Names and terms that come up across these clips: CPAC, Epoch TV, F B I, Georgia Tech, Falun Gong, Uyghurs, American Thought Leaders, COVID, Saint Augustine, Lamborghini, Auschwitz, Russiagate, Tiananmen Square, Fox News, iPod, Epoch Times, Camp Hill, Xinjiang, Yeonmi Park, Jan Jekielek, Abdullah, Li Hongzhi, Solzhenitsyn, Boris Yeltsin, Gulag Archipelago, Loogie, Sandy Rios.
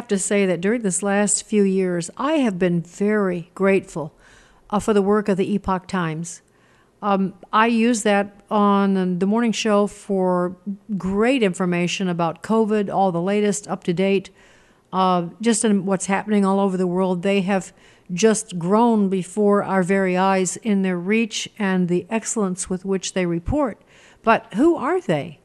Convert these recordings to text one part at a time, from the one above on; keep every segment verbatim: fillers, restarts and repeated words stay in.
have to say that during this last few years, I have been very grateful uh, for the work of the Epoch Times. Um, I use that on the morning show for great information about COVID, all the latest, up-to-date, uh, just in what's happening all over the world. They have just grown before our very eyes in their reach and the excellence with which they report. But who are they?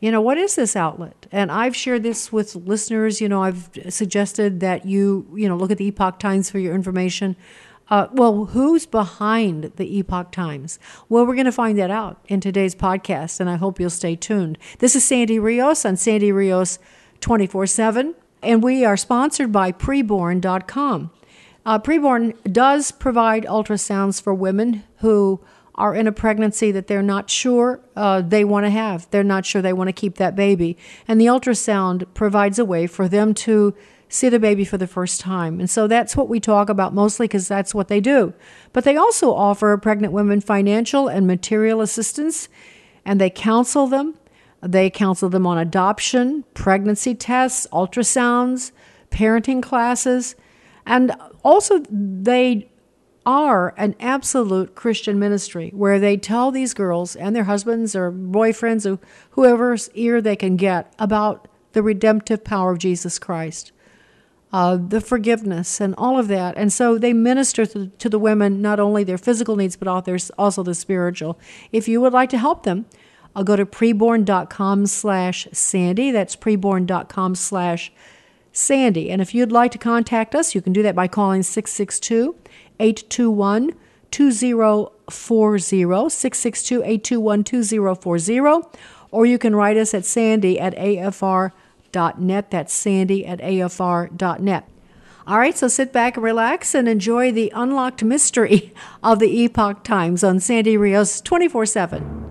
You know, what is this outlet? And I've shared this with listeners. You know, I've suggested that you, you know, look at the Epoch Times for your information. Uh, well, who's behind the Epoch Times? Well, we're going to find that out in today's podcast, and I hope you'll stay tuned. This is Sandy Rios on Sandy Rios twenty-four seven, and we are sponsored by preborn dot com. Uh, Preborn does provide ultrasounds for women who are in a pregnancy that they're not sure uh, they want to have. They're not sure they want to keep that baby. And the ultrasound provides a way for them to see the baby for the first time. And so that's what we talk about mostly because that's what they do. But they also offer pregnant women financial and material assistance, and they counsel them. They counsel them on adoption, pregnancy tests, ultrasounds, parenting classes, and also they are an absolute Christian ministry where they tell these girls and their husbands or boyfriends or whoever's ear they can get about the redemptive power of Jesus Christ, uh, the forgiveness and all of that. And so they minister to, to the women, not only their physical needs, but also the spiritual. If you would like to help them, I'll go to preborn.com slash Sandy. That's preborn.com slash Sandy. And if you'd like to contact us, you can do that by calling six six two, eight two one, two zero four zero, six six two, eight two one, two zero four zero, or you can write us at sandy at afr dot net. That's sandy at afr dot net. All right, so sit back and relax and enjoy the unlocked mystery of the Epoch Times on Sandy Rios twenty-four seven.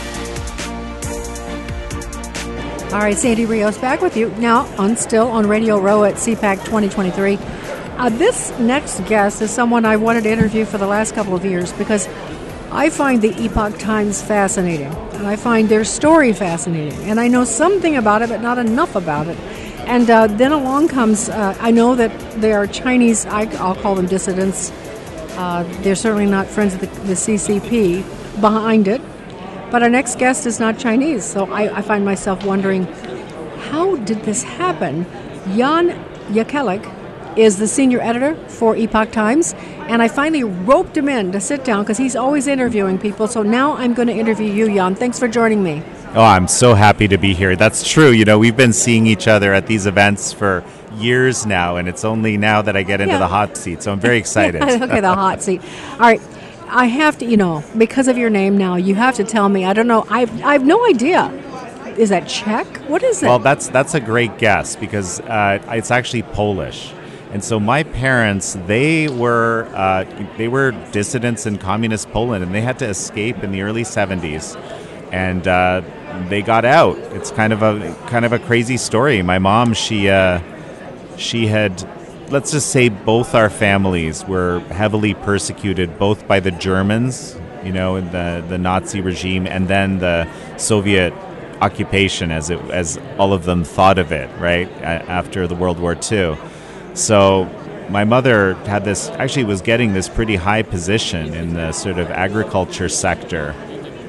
All right, Sandy Rios back with you now on still on Radio Row at C PAC twenty twenty-three. Uh, this next guest is someone I wanted to interview for the last couple of years because I find the Epoch Times fascinating. And I find their story fascinating. And I know something about it, but not enough about it. And uh, then along comes, uh, I know that they are Chinese, I, I'll call them dissidents. Uh, they're certainly not friends of the, the C C P behind it. But our next guest is not Chinese, so I, I find myself wondering, how did this happen? Jan Jekielek is the senior editor for Epoch Times, and I finally roped him in to sit down because he's always interviewing people, so now I'm going to interview you, Jan. Thanks for joining me. Oh, I'm so happy to be here. That's true. You know, we've been seeing each other at these events for years now, and it's only now that I get into yeah. the hot seat, so I'm very excited. Okay, the hot seat. All right. I have to, you know, because of your name now, you have to tell me. I don't know. I I have no idea. Is that Czech? What is it? Well, that's that's a great guess because uh, it's actually Polish. And so my parents, they were uh, they were dissidents in communist Poland, and they had to escape in the early seventies, and uh, they got out. It's kind of a kind of a crazy story. My mom, she uh, she had. Let's just say both our families were heavily persecuted, both by the Germans, you know, in the, the Nazi regime, and then the Soviet occupation, as it as all of them thought of it, right, after the World War Two. So my mother had this, actually was getting this pretty high position in the sort of agriculture sector,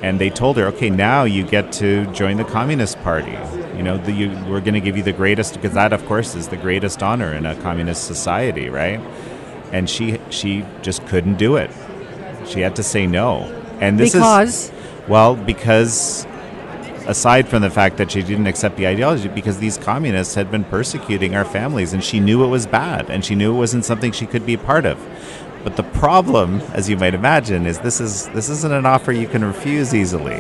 and they told her, okay, now you get to join the Communist Party. You know, the, you, we're going to give you the greatest, because that, of course, is the greatest honor in a communist society, right? And she she just couldn't do it. She had to say no. And this because? Is, well, because a aside from the fact that she didn't accept the ideology, because these communists had been persecuting our families, and she knew it was bad, and she knew it wasn't something she could be a part of. But the problem, as you might imagine, is this is this isn't an offer you can refuse easily,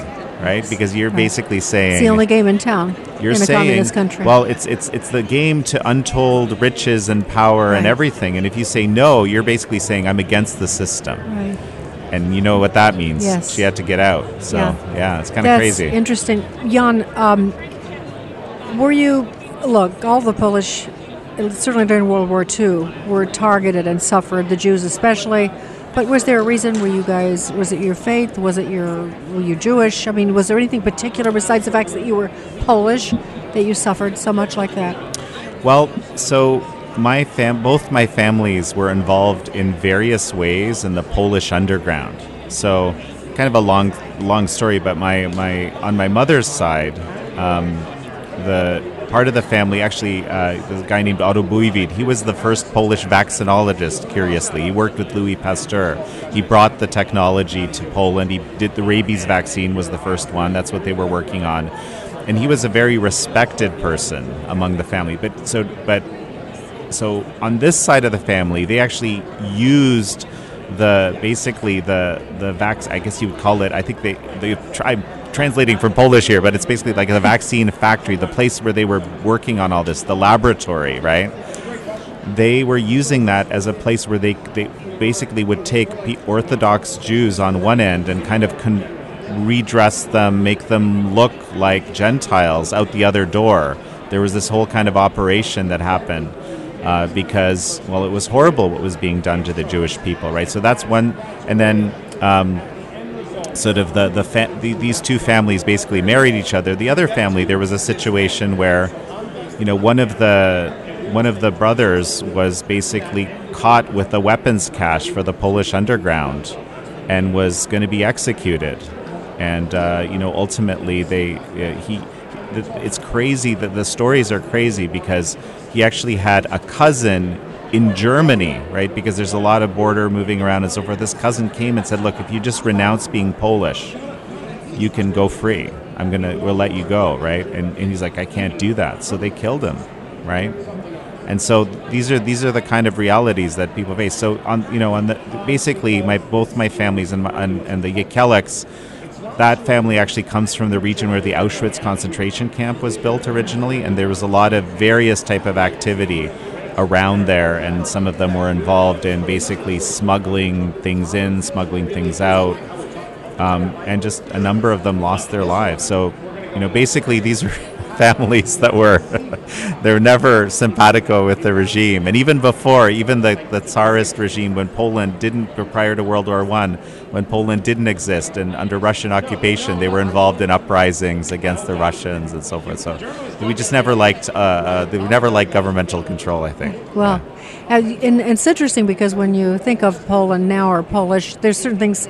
right? Because you're basically saying it's the only game in town. You're in a saying, communist country. Well, it's it's it's the game to untold riches and power, right, and everything. And if you say no, you're basically saying I'm against the system. Right. And you know what that means. Yes. She had to get out. So yeah, yeah, it's kind of crazy. Interesting, Jan. Um, were you look all the Polish? Certainly during World War Two, were targeted and suffered, the Jews especially. But was there a reason? Were you guys, was it your faith? Was it your, were you Jewish? I mean, was there anything particular besides the fact that you were Polish that you suffered so much like that? Well, so my fam, both my families were involved in various ways in the Polish underground. So kind of a long, long story, but my, my on my mother's side, um, the part of the family, actually, uh, there's a guy named Otto Buiwied. He was the first Polish vaccinologist, curiously. He worked with Louis Pasteur. He brought the technology to Poland. He did the rabies vaccine was the first one. That's what they were working on. And he was a very respected person among the family. But so, but, so on this side of the family, they actually used the, basically the, the vax, I guess you would call it, I think they, they tried, translating from Polish here, but it's basically like the vaccine factory, the place where they were working on all this, the laboratory, right? They were using that as a place where they, they basically would take Orthodox Jews on one end and kind of con- redress them, make them look like Gentiles out the other door. There was this whole kind of operation that happened uh, because, well, it was horrible what was being done to the Jewish people, right? So that's one. And then Um, sort of the, the, fa- the these two families basically married each other. The other family, there was a situation where, you know, one of the one of the brothers was basically caught with a weapons cache for the Polish underground and was going to be executed. And, uh, you know, ultimately they uh, he th- it's crazy that the stories are crazy because he actually had a cousin in Germany, right, because there's a lot of border moving around and so forth. This cousin came and said, look, if you just renounce being Polish, you can go free. I'm going to, we'll let you go, right? And, and he's like, I can't do that. So they killed him, right? And so these are these are the kind of realities that people face. So, on you know, on the, basically, my both my families and, my, and, and the Jekieleks, that family actually comes from the region where the Auschwitz concentration camp was built originally, and there was a lot of various type of activity around there, and some of them were involved in basically smuggling things in, smuggling things out, um, and just a number of them lost their lives. So, you know, basically these are families that were, they were never simpatico with the regime. And even before, even the, the Tsarist regime, when Poland didn't, prior to World War One, when Poland didn't exist and under Russian occupation, they were involved in uprisings against the Russians and so forth. So we just never liked, uh, uh, they never liked governmental control, I think. Well, yeah. and, and it's interesting because when you think of Poland now or Polish, there's certain things.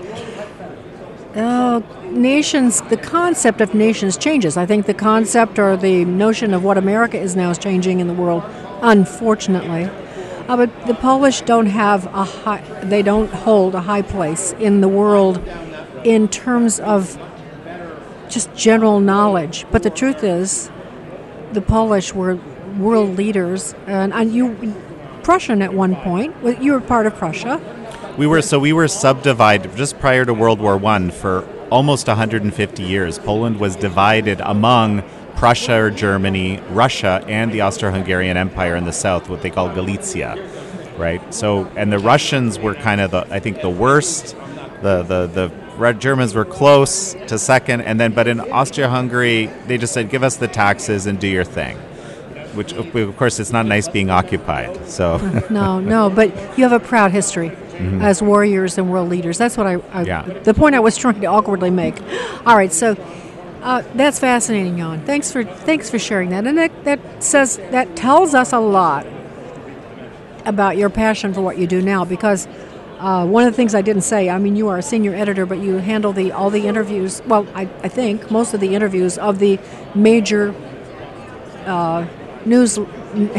Oh, nations, the concept of nations changes. I think the concept or the notion of what America is now is changing in the world, unfortunately. Uh, but the Polish don't have a high, they don't hold a high place in the world in terms of just general knowledge. But the truth is, the Polish were world leaders. And, and you, Prussian at one point, you were part of Prussia. We were so we were subdivided just prior to World War One for almost one hundred fifty years. Poland was divided among Prussia or Germany, Russia, and the Austro-Hungarian Empire in the south, what they call Galicia, right? So, and the Russians were kind of the I think the worst. The the the Red Germans were close to second, and then but in Austria-Hungary they just said, give us the taxes and do your thing. Which, of course, it's not nice being occupied. So no, no, but you have a proud history mm-hmm. as warriors and world leaders. That's what I, I yeah. the point I was trying to awkwardly make. All right, so uh, that's fascinating, Jan. Thanks for thanks for sharing that, and that, that says that tells us a lot about your passion for what you do now. Because uh, one of the things I didn't say, I mean, you are a senior editor, but you handle the all the interviews. Well, I, I think most of the interviews of the major Uh, news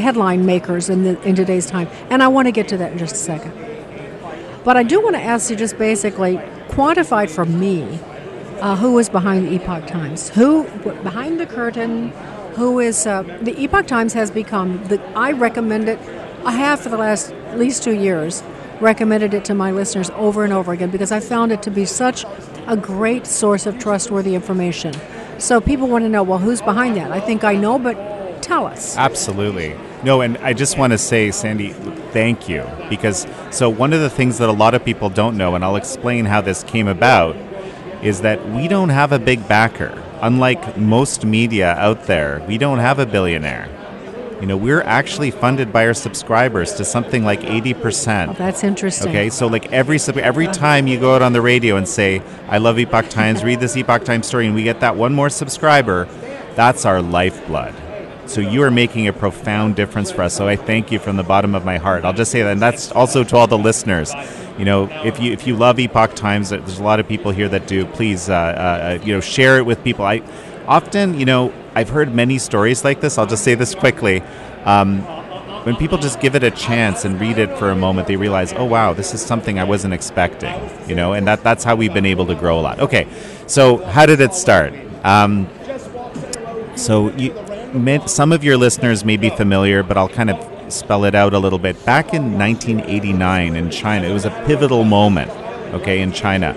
headline makers in the, in today's time. And I want to get to that in just a second. But I do want to ask you just basically, quantified for me, uh, who is behind the Epoch Times? Who behind the curtain? Who is uh, the Epoch Times has become the I recommend it. I have for the last at least two years recommended it to my listeners over and over again because I found it to be such a great source of trustworthy information. So people want to know, well, who's behind that? I think I know, but tell us. Absolutely. No, and I just want to say, Sandy, thank you. Because so one of the things that a lot of people don't know, and I'll explain how this came about, is that we don't have a big backer. Unlike most media out there, we don't have a billionaire. You know, we're actually funded by our subscribers to something like eighty percent. Oh, that's interesting. Okay, so like every every time you go out on the radio and say, I love Epoch Times, read this Epoch Times story, and we get that one more subscriber, that's our lifeblood. So you are making a profound difference for us. So I thank you from the bottom of my heart. I'll just say that, and that's also to all the listeners. You know, if you if you love Epoch Times, there's a lot of people here that do. Please, uh, uh, you know, share it with people. I often, you know, I've heard many stories like this. I'll just say this quickly. Um, when people just give it a chance and read it for a moment, they realize, oh, wow, this is something I wasn't expecting, you know, and that, that's how we've been able to grow a lot. Okay, so how did it start? Um, so you, some of your listeners may be familiar, but I'll kind of spell it out a little bit. Back in nineteen eighty-nine in China, it was a pivotal moment, okay, in China.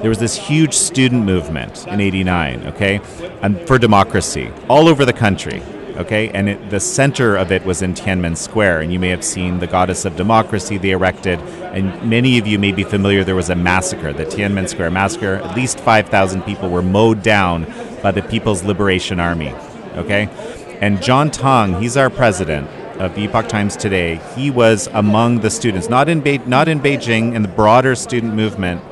There was this huge student movement in eighty-nine, okay, and for democracy all over the country, okay, and it, the center of it was in Tiananmen Square, and you may have seen the Goddess of Democracy they erected, and many of you may be familiar, there was a massacre, the Tiananmen Square massacre. At least five thousand people were mowed down by the People's Liberation Army, okay, and John Tang, he's our president of Epoch Times today, he was among the students, not in, Be- not in Beijing, in the broader student movement.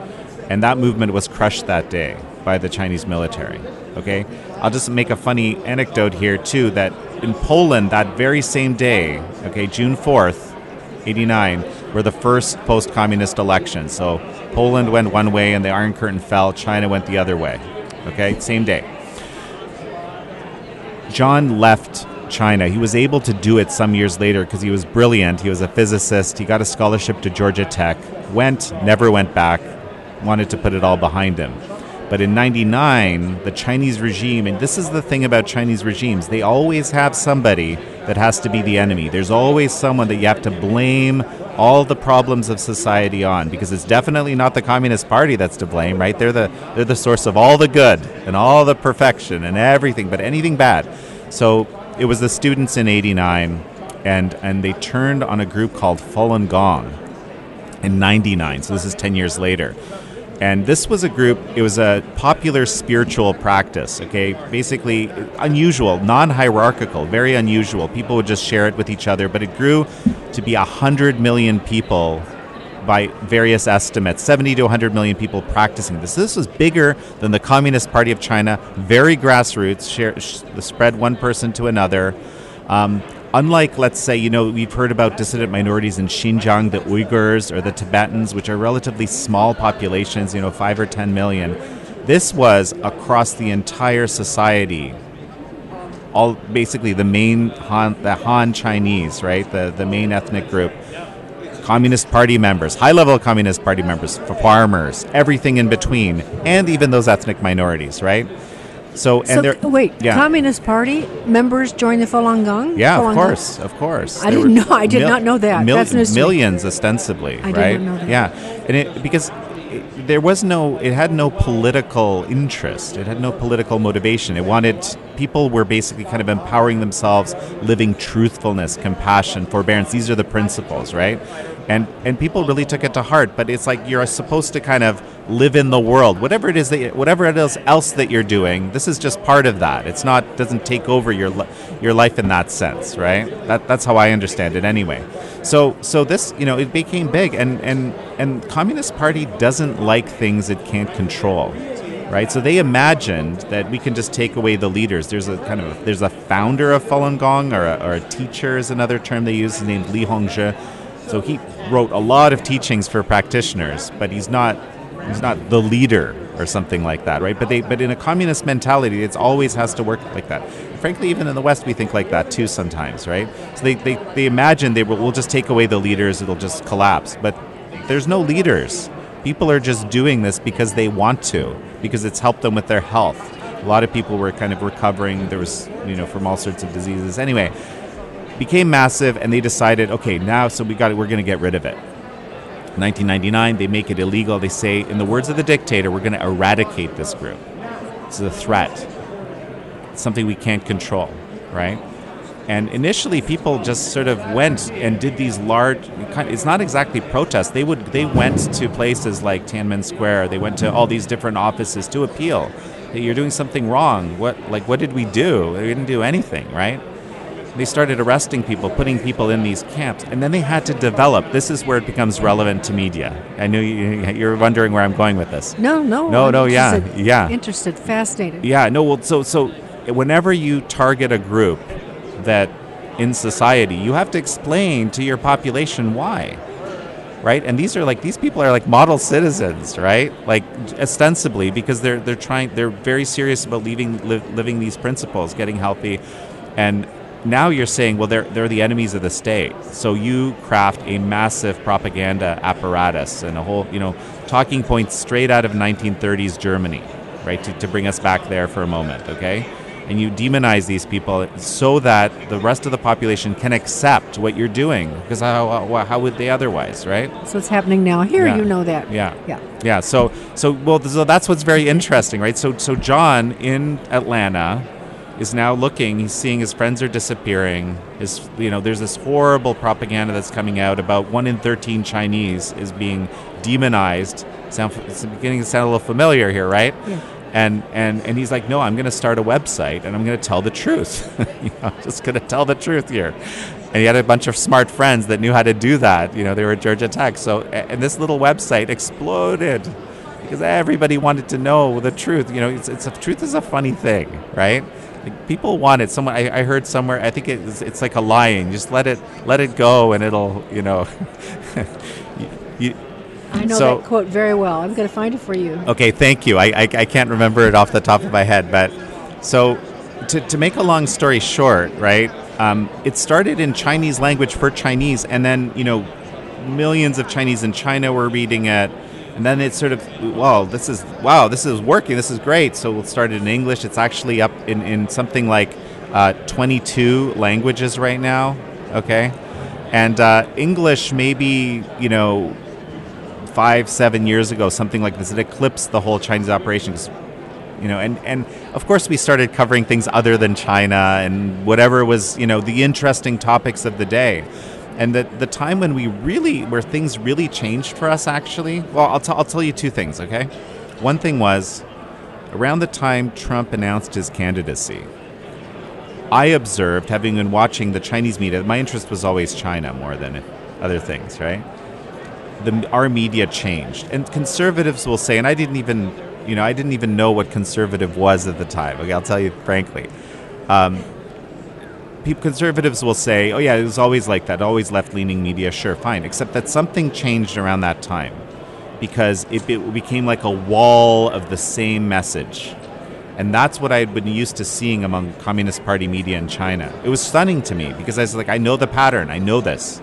And that movement was crushed that day by the Chinese military, okay? I'll just make a funny anecdote here, too, that in Poland that very same day, okay, June fourth, eighty-nine, were the first post-communist elections. So Poland went one way and the Iron Curtain fell. China went the other way, okay? Same day. John left China. He was able to do it some years later because he was brilliant. He was a physicist. He got a scholarship to Georgia Tech, went, never went back, wanted to put it all behind him. But in ninety-nine, the Chinese regime, and this is the thing about Chinese regimes, they always have somebody that has to be the enemy. There's always someone that you have to blame all the problems of society on, because it's definitely not the Communist Party that's to blame, right? They're the they're the source of all the good and all the perfection and everything, but anything bad. So it was the students in eighty-nine, and and they turned on a group called Falun Gong in ninety-nine. So this is ten years later. And this was a group, it was a popular spiritual practice, okay? Basically, unusual, non-hierarchical, very unusual. People would just share it with each other, but it grew to be one hundred million people by various estimates, seventy to one hundred million people practicing this. This was bigger than the Communist Party of China, very grassroots, share, sh- spread one person to another. Um, Unlike, let's say, you know, we've heard about dissident minorities in Xinjiang, the Uyghurs or the Tibetans, which are relatively small populations, you know, five or ten million. This was across the entire society, all basically the main Han, the Han Chinese, right, the, the main ethnic group, Communist Party members, high-level Communist Party members, farmers, everything in between, and even those ethnic minorities, right? So, and so wait, yeah. Communist Party members joined the Falun Gong? Yeah, Falun of course, Gong? of course. I there didn't know. I did mil- not know that. Mil- That's no millions, ostensibly, I right? Did not know that. Yeah, and it, because it, there was no, it had no political interest. It had no political motivation. It wanted people were basically kind of empowering themselves, living truthfulness, compassion, forbearance. These are the principles, right? And and people really took it to heart. But it's like you're supposed to kind of live in the world, whatever it is that you, whatever it is else that you're doing. This is just part of that. It's not doesn't take over your your life in that sense, right? That that's how I understand it anyway. So so this you know it became big, and and and Communist Party doesn't like things it can't control, right? So they imagined that we can just take away the leaders. There's a kind of a, there's a founder of Falun Gong, or a, or a teacher is another term they use, named Li Hongzhi. So he wrote a lot of teachings for practitioners, but he's not he's not the leader or something like that, right? But they but in a communist mentality, it always has to work like that. Frankly, even in the West, we think like that too sometimes, right? So they they, they imagine they will we'll just take away the leaders, it'll just collapse. But there's no leaders. People are just doing this because they want to. because it's helped them with their health. A lot of people were kind of recovering. There was, you know, from all sorts of diseases. Anyway, became massive, and they decided, okay, now so we got it. We're going to get rid of it. nineteen ninety-nine, they make it illegal. They say, in the words of the dictator, we're going to eradicate this group. It's a threat. It's something we can't control, right? And initially, people just sort of went and did these large, it's not exactly protests. They would, they went to places like Tiananmen Square. They went to all these different offices to appeal. Hey, you're doing something wrong. What, like, what did we do? We didn't do anything, right? They started arresting people, putting people in these camps. And then they had to develop. This is where it becomes relevant to media. I know you, you're wondering where I'm going with this. No, no. No, I'm no, yeah, yeah. Interested, fascinated. Yeah, no, well, so so whenever you target a group, that in society you have to explain to your population why, right? And these are like, these people are like model citizens, right? Like ostensibly because they're they're trying they're very serious about living li- living these principles, getting healthy. And now you're saying, well, they're they're the enemies of the state. So you craft a massive propaganda apparatus and a whole, you know, talking points straight out of nineteen thirties Germany, right? To to bring us back there for a moment, okay? And you demonize these people so that the rest of the population can accept what you're doing, because how, how, how would they otherwise, right? So it's happening now. Here, yeah. You know that. Yeah, yeah, yeah. So, so well, so that's what's very interesting, right? So, so John in Atlanta is now looking. He's seeing his friends are disappearing. His, you know, there's this horrible propaganda that's coming out about one in thirteen Chinese is being demonized. Sound, it's beginning to sound a little familiar here, right? Yeah. And, and and he's like, no, I'm going to start a website and I'm going to tell the truth. You know, I'm just going to tell the truth here. And he had a bunch of smart friends that knew how to do that. You know, they were at Georgia Tech. So, and this little website exploded because everybody wanted to know the truth. You know, it's, it's a, truth is a funny thing, right? Like people want it. Someone I, I heard somewhere. I think it's it's like a lion. Just let it let it go, and it'll, you know. you, you, I know so, that quote very well. I'm going to find it for you. Okay, thank you. I, I I can't remember it off the top of my head, but so to to make a long story short, right? Um, it started in Chinese language for Chinese, and then you know, millions of Chinese in China were reading it, and then it sort of, well, this is wow, this is working, this is great. So we'll start it in English. It's actually up in in something like uh, twenty-two languages right now. Okay, and uh, English maybe you know. Five, seven years ago, something like this, it eclipsed the whole Chinese operation. You know, and, and of course we started covering things other than China and whatever was, you know, the interesting topics of the day. And the the time when we really, where things really changed for us actually, well, I'll, t- I'll tell you two things, okay? One thing was, around the time Trump announced his candidacy, I observed, having been watching the Chinese media, my interest was always China more than other things, right? The, our media changed, and conservatives will say, and I didn't even, you know, I didn't even know what conservative was at the time. Okay, I'll tell you frankly. Um, people, conservatives will say, oh yeah, it was always like that, always left-leaning media, sure, fine. Except that something changed around that time because it, it became like a wall of the same message. And that's what I had been used to seeing among Communist Party media in China. It was stunning to me because I was like, I know the pattern, I know this.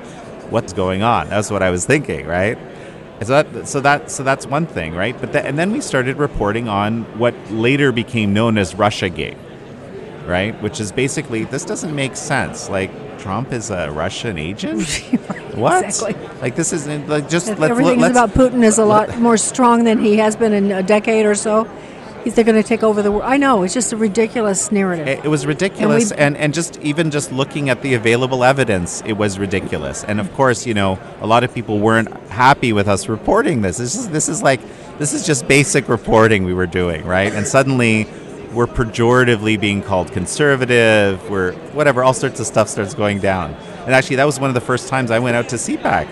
What's going on? That's what I was thinking, right? So that, so that, so that's one thing, right? But the, and then we started reporting on what later became known as Russiagate, right? Which is basically, this doesn't make sense. Like Trump is a Russian agent. What? Exactly. Like this isn't like just if let's everything let's, is about Putin is a lot more strong than he has been in a decade or so. They're going to take over the world. I know. It's just a ridiculous narrative. It, it was ridiculous. And, and and just even just looking at the available evidence, it was ridiculous. And, of course, you know, a lot of people weren't happy with us reporting this. This is, this is like, this is just basic reporting we were doing, right? And suddenly we're pejoratively being called conservative. We're whatever. All sorts of stuff starts going down. And actually, that was one of the first times I went out to C PAC.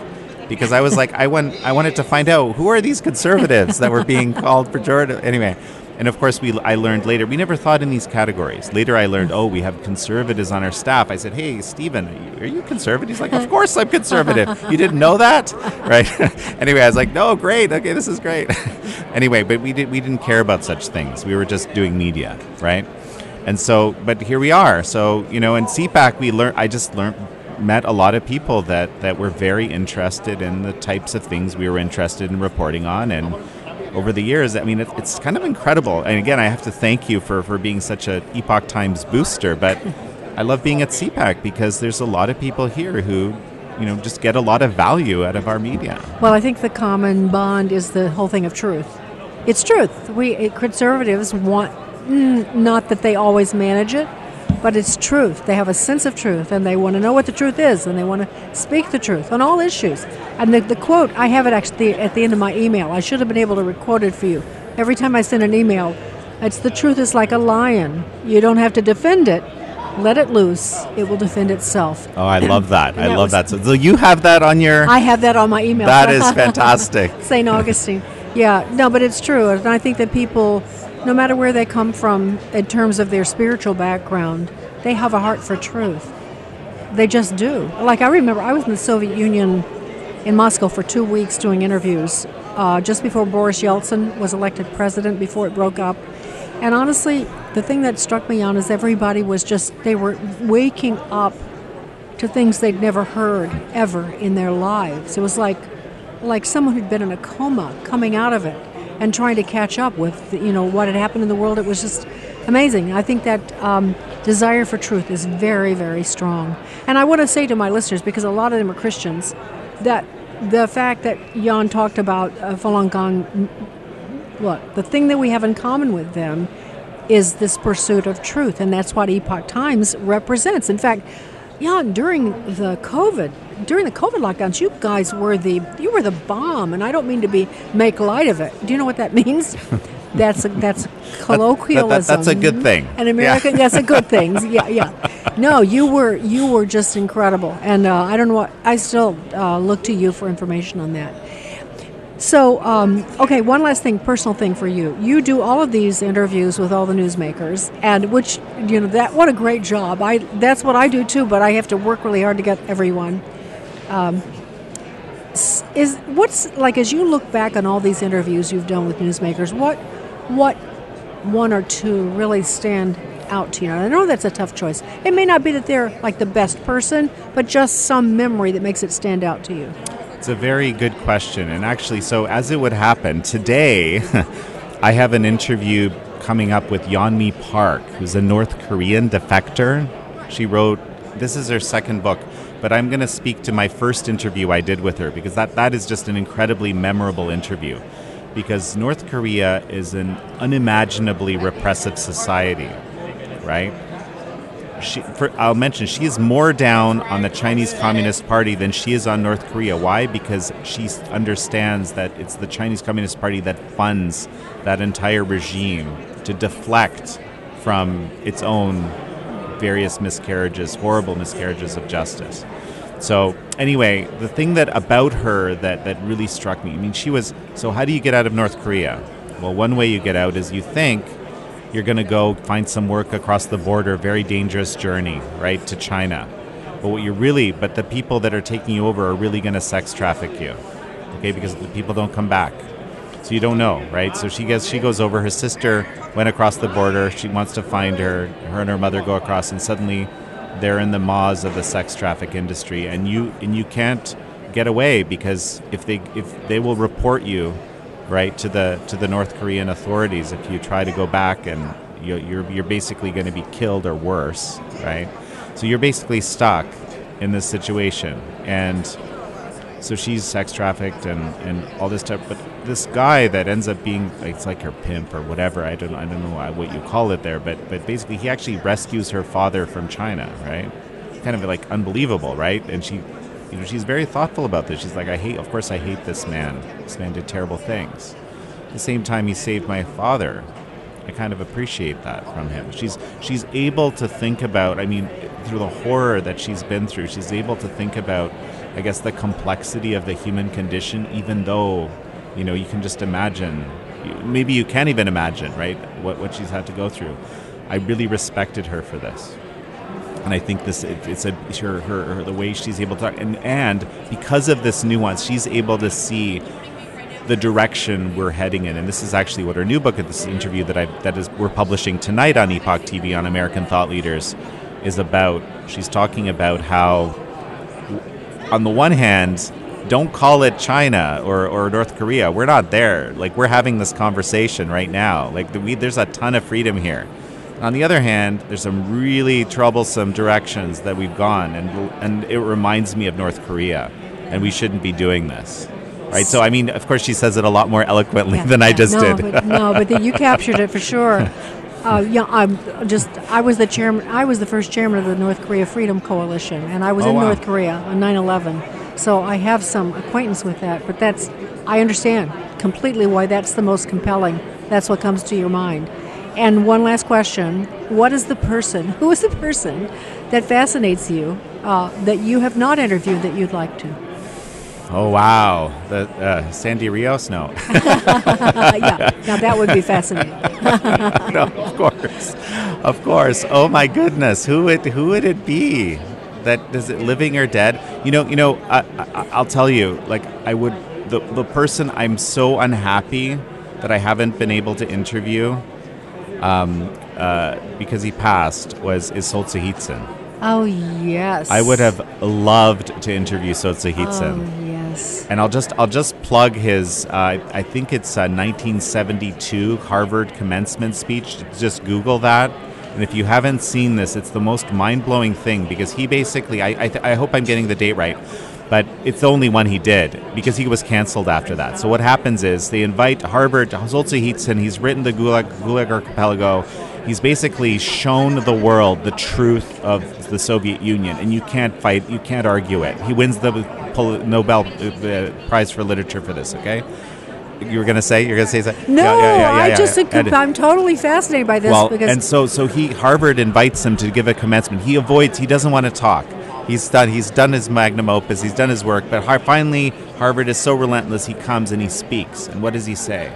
Because I was like, I, went, I wanted to find out, who are these conservatives that were being called pejorative? Anyway. And, of course, we. I learned later, we never thought in these categories. Later I learned, oh, we have conservatives on our staff. I said, hey, Stephen, are you, are you conservative? He's like, of course I'm conservative. You didn't know that? Right? Anyway, I was like, no, great. Okay, this is great. Anyway, but we, did, we didn't care about such things. We were just doing media, right? And so, but here we are. So, you know, in C PAC, we learned, I just learned, met a lot of people that, that were very interested in the types of things we were interested in reporting on, and over the years. I mean, it, it's kind of incredible. And again, I have to thank you for, for being such an Epoch Times booster. But I love being at C PAC because there's a lot of people here who, you know, just get a lot of value out of our media. Well, I think the common bond is the whole thing of truth. It's truth. We conservatives want, not that they always manage it, but it's truth. They have a sense of truth, and they want to know what the truth is, and they want to speak the truth on all issues. And the, the quote, I have it actually at the end of my email. I should have been able to quote it for you. Every time I send an email, it's the truth is like a lion. You don't have to defend it. Let it loose. It will defend itself. Oh, I love that. I that love that. So, so you have that on your... I have that on my email. That is fantastic. Saint Augustine. Yeah. No, but it's true. And I think that people, no matter where they come from in terms of their spiritual background, they have a heart for truth. They just do. Like, I remember I was in the Soviet Union in Moscow for two weeks doing interviews uh, just before Boris Yeltsin was elected president, before it broke up. And honestly, the thing that struck me on is everybody was just, they were waking up to things they'd never heard ever in their lives. It was like like someone who'd been in a coma coming out of it and trying to catch up with, you know, what had happened in the world. It was just amazing. I think that um, desire for truth is very, very strong. And I want to say to my listeners, because a lot of them are Christians, that the fact that Jan talked about uh, Falun Gong, look, the thing that we have in common with them is this pursuit of truth, and that's what Epoch Times represents. In fact, Jan, during the COVID, during the COVID lockdowns, you guys were the you were the bomb, and I don't mean to be make light of it. Do you know what that means? That's a, that's colloquialism. that, that, that, that's a good thing. And America, yeah. That's a good thing. Yeah, yeah. No, you were you were just incredible, and uh, I don't know what I still uh, look to you for information on that. So, um, okay, one last thing, personal thing for you. You do all of these interviews with all the newsmakers, and which, you know, that what a great job. I That's what I do, too, but I have to work really hard to get everyone. Um, is what's, like, as you look back on all these interviews you've done with newsmakers, what what one or two really stand out to you? And I know that's a tough choice. It may not be that they're, like, the best person, but just some memory that makes it stand out to you. It's a very good question. And actually, so as it would happen, today I have an interview coming up with Yeonmi Park, who's a North Korean defector. She wrote, this is her second book, but I'm going to speak to my first interview I did with her because that, that is just an incredibly memorable interview because North Korea is an unimaginably repressive society, right? She, for, I'll mention she is more down on the Chinese Communist Party than she is on North Korea. Why? Because she understands that it's the Chinese Communist Party that funds that entire regime to deflect from its own various miscarriages, horrible miscarriages of justice. So anyway, the thing that about her that, that really struck me, I mean, she was, so how do you get out of North Korea? Well, one way you get out is you think you're going to go find some work across the border, very dangerous journey, right, to China. But what you're really, but the people that are taking you over are really going to sex traffic you, okay, because the people don't come back. So you don't know, right? So she gets, she goes over. Her sister went across the border. She wants to find her. Her and her mother go across, and suddenly they're in the maws of the sex traffic industry, and you and you can't get away because if they if they will report you. Right to the to the North Korean authorities. If you try to go back, and you, you're you're basically going to be killed or worse, right? So you're basically stuck in this situation. And so she's sex trafficked and, and all this stuff. But this guy that ends up being it's like her pimp or whatever. I don't I don't know what you call it there. But but basically he actually rescues her father from China, right? Kind of like unbelievable, right? And she. You know, she's very thoughtful about this. She's like, I hate, of course I hate this man. This man did terrible things. At the same time, he saved my father. I kind of appreciate that from him. She's she's able to think about, I mean, through the horror that she's been through, she's able to think about, I guess, the complexity of the human condition, even though, you know, you can just imagine, maybe you can't even imagine, right, what, what she's had to go through. I really respected her for this. And I think this it, it's a, her, her, her the way she's able to talk. And, and because of this nuance, she's able to see the direction we're heading in. And this is actually what her new book, this interview that I that is we're publishing tonight on Epoch T V on American Thought Leaders, is about. She's talking about how, on the one hand, don't call it China or, or North Korea. We're not there. Like, we're having this conversation right now. Like, we, there's a ton of freedom here. On the other hand, there's some really troublesome directions that we've gone, and and it reminds me of North Korea, and we shouldn't be doing this. Right, so I mean, of course, she says it a lot more eloquently yeah, than yeah, I just no, did. But, no, but the, you captured it for sure. Uh, yeah, I'm just. I was the chairman. I was the first chairman of the North Korea Freedom Coalition, and I was oh, in wow. North Korea on nine eleven. So I have some acquaintance with that. But that's. I understand completely why that's the most compelling. That's what comes to your mind. And one last question: what is the person? Who is the person that fascinates you uh, that you have not interviewed that you'd like to? Oh, wow. The, uh, Sandy Rios? No. Yeah, now that would be fascinating. No, of course. Of course. Oh, my goodness. Who would, who would it be? That is it living or dead? You know, you know. I, I, I'll tell you, like, I would, the, the person I'm so unhappy that I haven't been able to interview um, uh, because he passed was is Solzhenitsyn. Oh, yes. I would have loved to interview Solzhenitsyn. Oh, yeah. And I'll just I'll just plug his, uh, I think it's a nineteen seventy-two Harvard commencement speech. Just Google that. And if you haven't seen this, it's the most mind-blowing thing because he basically, I I, th- I hope I'm getting the date right, but it's the only one he did because he was canceled after that. So what happens is they invite Harvard, Solzhenitsyn, he's written the Gulag, Gulag Archipelago. He's basically shown the world the truth of the Soviet Union, and you can't fight, you can't argue it. He wins the Nobel Prize for Literature for this, okay? You were going to say? You're going to say something? No, yeah, yeah, yeah, yeah, I yeah, just, yeah. And, I'm totally fascinated by this. Well, because and so so he Harvard invites him to give a commencement. He avoids, he doesn't want to talk. He's done, he's done his magnum opus, he's done his work, but finally Harvard is so relentless, he comes and he speaks. And what does he say?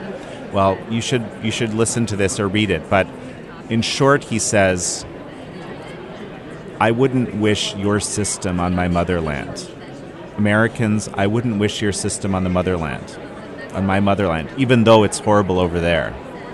Well, you should you should listen to this or read it, but in short, he says, I wouldn't wish your system on my motherland. Americans, I wouldn't wish your system on the motherland, on my motherland, even though it's horrible over there.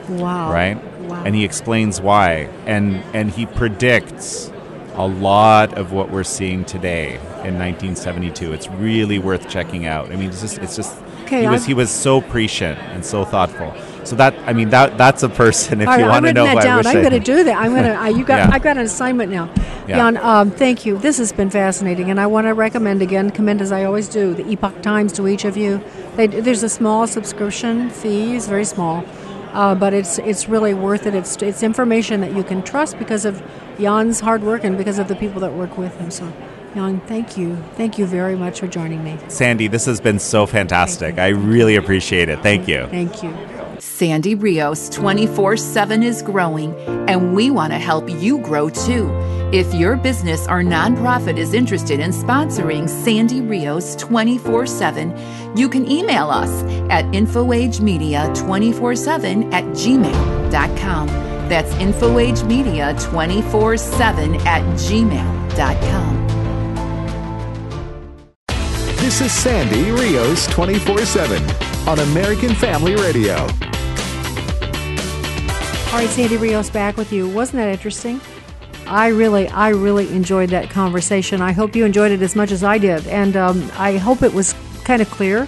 Wow. Right? Wow. And he explains why. And, and he predicts a lot of what we're seeing today in nineteen seventy-two. It's really worth checking out. I mean, it's just, it's just okay, he, was, he was so prescient and so thoughtful. So that I mean that that's a person if right, you want to know. That what down. I wish I'm going to do that. I'm going to. Uh, you got. Yeah. I got an assignment now. Yeah. Jan, um, thank you. This has been fascinating, and I want to recommend again, commend as I always do, the Epoch Times to each of you. They, there's a small subscription fee, it's very small, uh, but it's it's really worth it. It's it's information that you can trust because of Jan's hard work and because of the people that work with him. So. Jan, thank you. Thank you very much for joining me. Sandy, this has been so fantastic. I really appreciate it. Thank you. Thank you. Sandy Rios twenty-four seven is growing, and we want to help you grow too. If your business or nonprofit is interested in sponsoring Sandy Rios twenty-four seven, you can email us at infoagemedia two four seven at gmail dot com. That's infoagemedia two four seven at gmail dot com. This is Sandy Rios twenty-four seven on American Family Radio. All right, Sandy Rios back with you. Wasn't that interesting? I really, I really enjoyed that conversation. I hope you enjoyed it as much as I did. And um, I hope it was kind of clear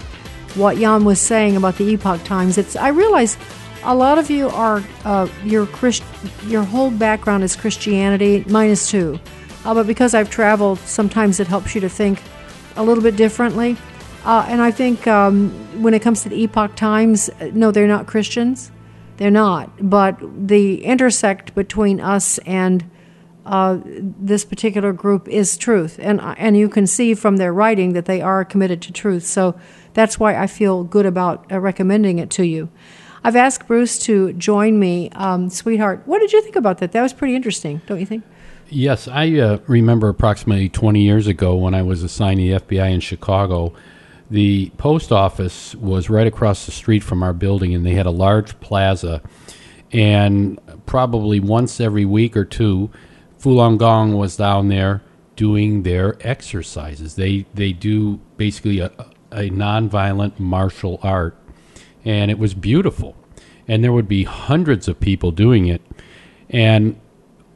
what Jan was saying about the Epoch Times. It's I realize a lot of you are, uh, your, Christ, your whole background is Christianity, minus two. Uh, but because I've traveled, sometimes it helps you to think a little bit differently. Uh, and I think um, when it comes to the Epoch Times, no, they're not Christians. They're not. But the intersect between us and uh, this particular group is truth. And, and you can see from their writing that they are committed to truth. So that's why I feel good about uh, recommending it to you. I've asked Bruce to join me. Um, sweetheart, what did you think about that? That was pretty interesting, don't you think? Yes, I uh, remember approximately twenty years ago when I was assigned to the F B I in Chicago, the post office was right across the street from our building, and they had a large plaza. And probably once every week or two, Falun Gong was down there doing their exercises. They they do basically a, a nonviolent martial art, and it was beautiful. And there would be hundreds of people doing it. And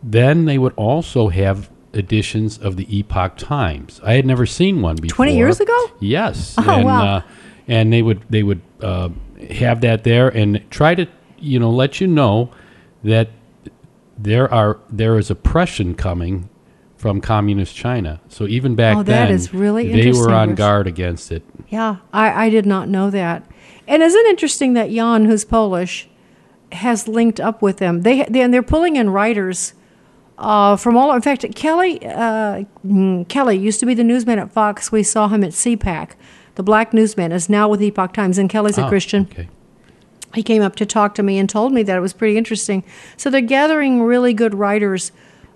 then they would also have editions of the Epoch Times. I had never seen one before. Twenty years ago? Yes. Oh, and, wow. Uh, and they would they would uh, have that there and try to you know let you know that there are there is oppression coming from communist China. So even back oh, that then, is really they were on guard against it. Yeah, I, I did not know that. And isn't it interesting that Jan, who's Polish, has linked up with them? They, they and they're pulling in writers uh, from all. In fact, Kelly uh, Kelly used to be the newsman at Fox. We saw him at C PAC. The black newsman is now with Epoch Times, and Kelly's a oh, Christian. Okay. He came up to talk to me and told me that it was pretty interesting. So they're gathering really good writers.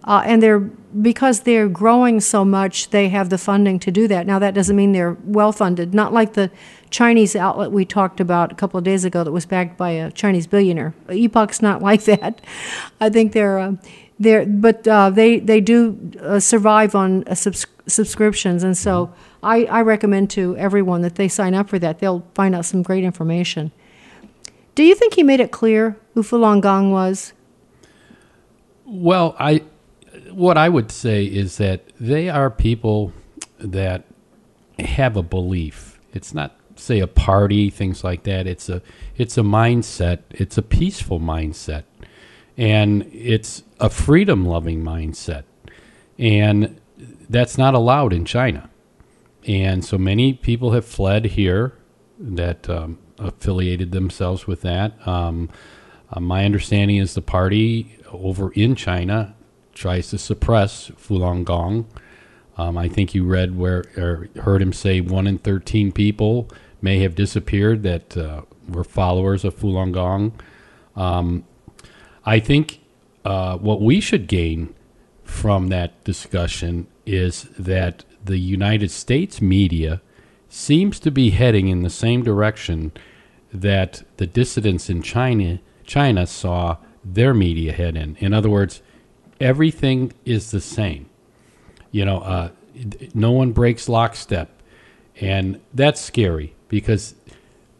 Uh, and they're because they're growing so much, they have the funding to do that. Now, that doesn't mean they're well-funded, not like the Chinese outlet we talked about a couple of days ago that was backed by a Chinese billionaire. Epoch's not like that. I think they're, uh, they're but uh, they, they do uh, survive on uh, subs- subscriptions, and so I, I recommend to everyone that they sign up for that. They'll find out some great information. Do you think he made it clear who Falun Gong was? Well, I... What I would say is that they are people that have a belief. It's not, say, a party, things like that. It's a it's a mindset. It's a peaceful mindset. And it's a freedom-loving mindset. And that's not allowed in China. And so many people have fled here that um, affiliated themselves with that. Um, uh, my understanding is the party over in China tries to suppress Falun Gong. Um, I think you read where or heard him say one in thirteen people may have disappeared that uh, were followers of Falun Gong. Um, I think uh, what we should gain from that discussion is that the United States media seems to be heading in the same direction that the dissidents in China China saw their media head in. In other words, everything is the same. You know, uh, no one breaks lockstep. And that's scary because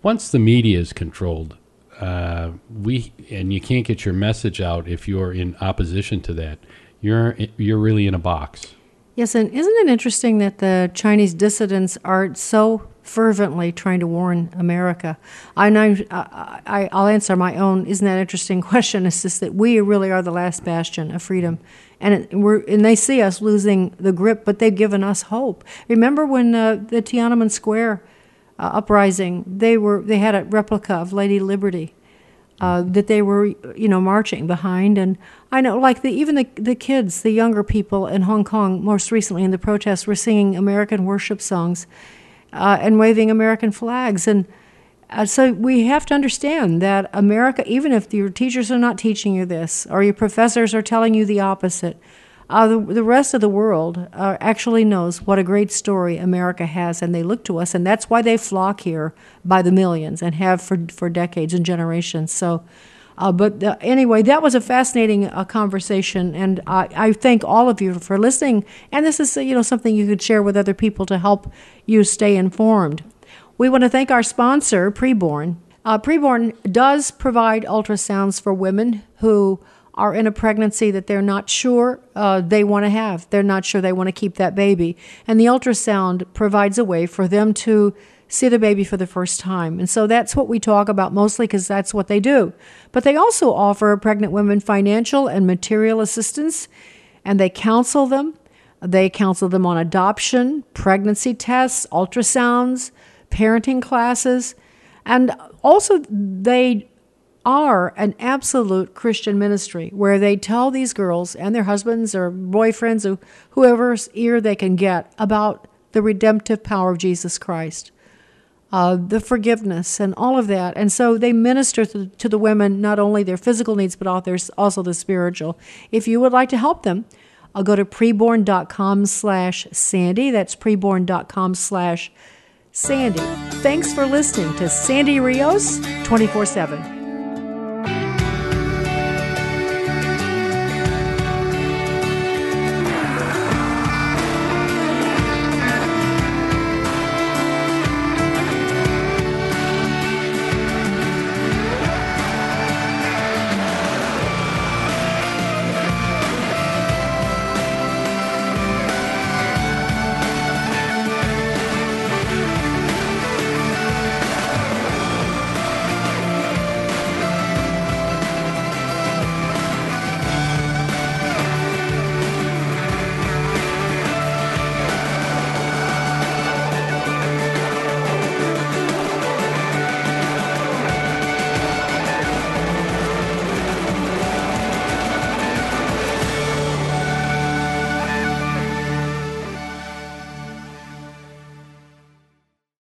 once the media is controlled, uh, we and you can't get your message out if you're in opposition to that. You're you're really in a box. Yes, and isn't it interesting that the Chinese dissidents are so fervently trying to warn America? And I, I, I'll answer my own, isn't that interesting question? It's just that we really are the last bastion of freedom. And it, we're and they see us losing the grip, but they've given us hope. Remember when uh, the Tiananmen Square uh, uprising, they were they had a replica of Lady Liberty uh, that they were you know marching behind. And I know, like the even the, the kids, the younger people in Hong Kong, most recently in the protests, were singing American worship songs. Uh, and waving American flags. And uh, so we have to understand that America, even if your teachers are not teaching you this, or your professors are telling you the opposite, uh, the, the rest of the world uh, actually knows what a great story America has, and they look to us, and that's why they flock here by the millions and have for, for decades and generations. So, uh, but uh, anyway, that was a fascinating uh, conversation, and I, I thank all of you for listening. And this is you know something you could share with other people to help you stay informed. We want to thank our sponsor, Preborn. Uh, Preborn does provide ultrasounds for women who are in a pregnancy that they're not sure uh, they want to have. They're not sure they want to keep that baby. And the ultrasound provides a way for them to see the baby for the first time. And so that's what we talk about mostly because that's what they do. But they also offer pregnant women financial and material assistance, and they counsel them. They counsel them on adoption, pregnancy tests, ultrasounds, parenting classes, and also they are an absolute Christian ministry where they tell these girls and their husbands or boyfriends or whoever's ear they can get about the redemptive power of Jesus Christ, uh, the forgiveness and all of that. And so they minister to, to the women, not only their physical needs, but also the spiritual. If you would like to help them, I'll go to preborn.com slash Sandy. That's preborn.com slash Sandy. Thanks for listening to Sandy Rios twenty-four seven.